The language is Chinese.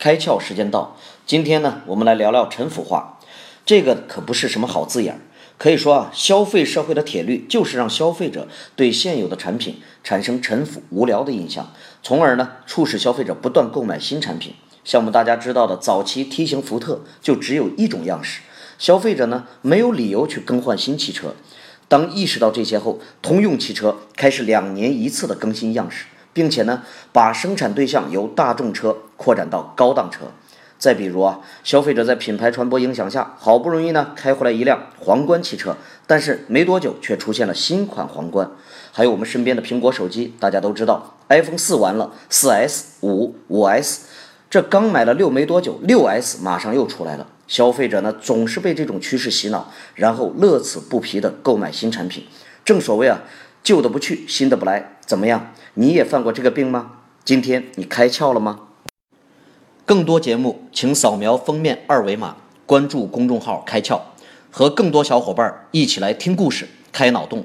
开窍时间到。今天呢，我们来聊聊陈腐化，这个可不是什么好字眼。可以说啊，消费社会的铁律就是让消费者对现有的产品产生陈腐无聊的印象，从而呢促使消费者不断购买新产品。像我们大家知道的，早期 T 型福特就只有一种样式，消费者呢没有理由去更换新汽车。当意识到这些后，通用汽车开始2年一次的更新样式，并且呢把生产对象由大众车扩展到高档车。再比如啊，消费者在品牌传播影响下，好不容易呢开回来一辆皇冠汽车，但是没多久却出现了新款皇冠。还有我们身边的苹果手机，大家都知道 iPhone4 完了 4S 5 5S， 这刚买了6没多久 6S 马上又出来了。消费者呢总是被这种趋势洗脑，然后乐此不疲的购买新产品。正所谓啊，旧的不去，新的不来。怎么样，你也犯过这个病吗？今天你开窍了吗？更多节目请扫描封面二维码，关注公众号开窍，和更多小伙伴一起来听故事，开脑洞。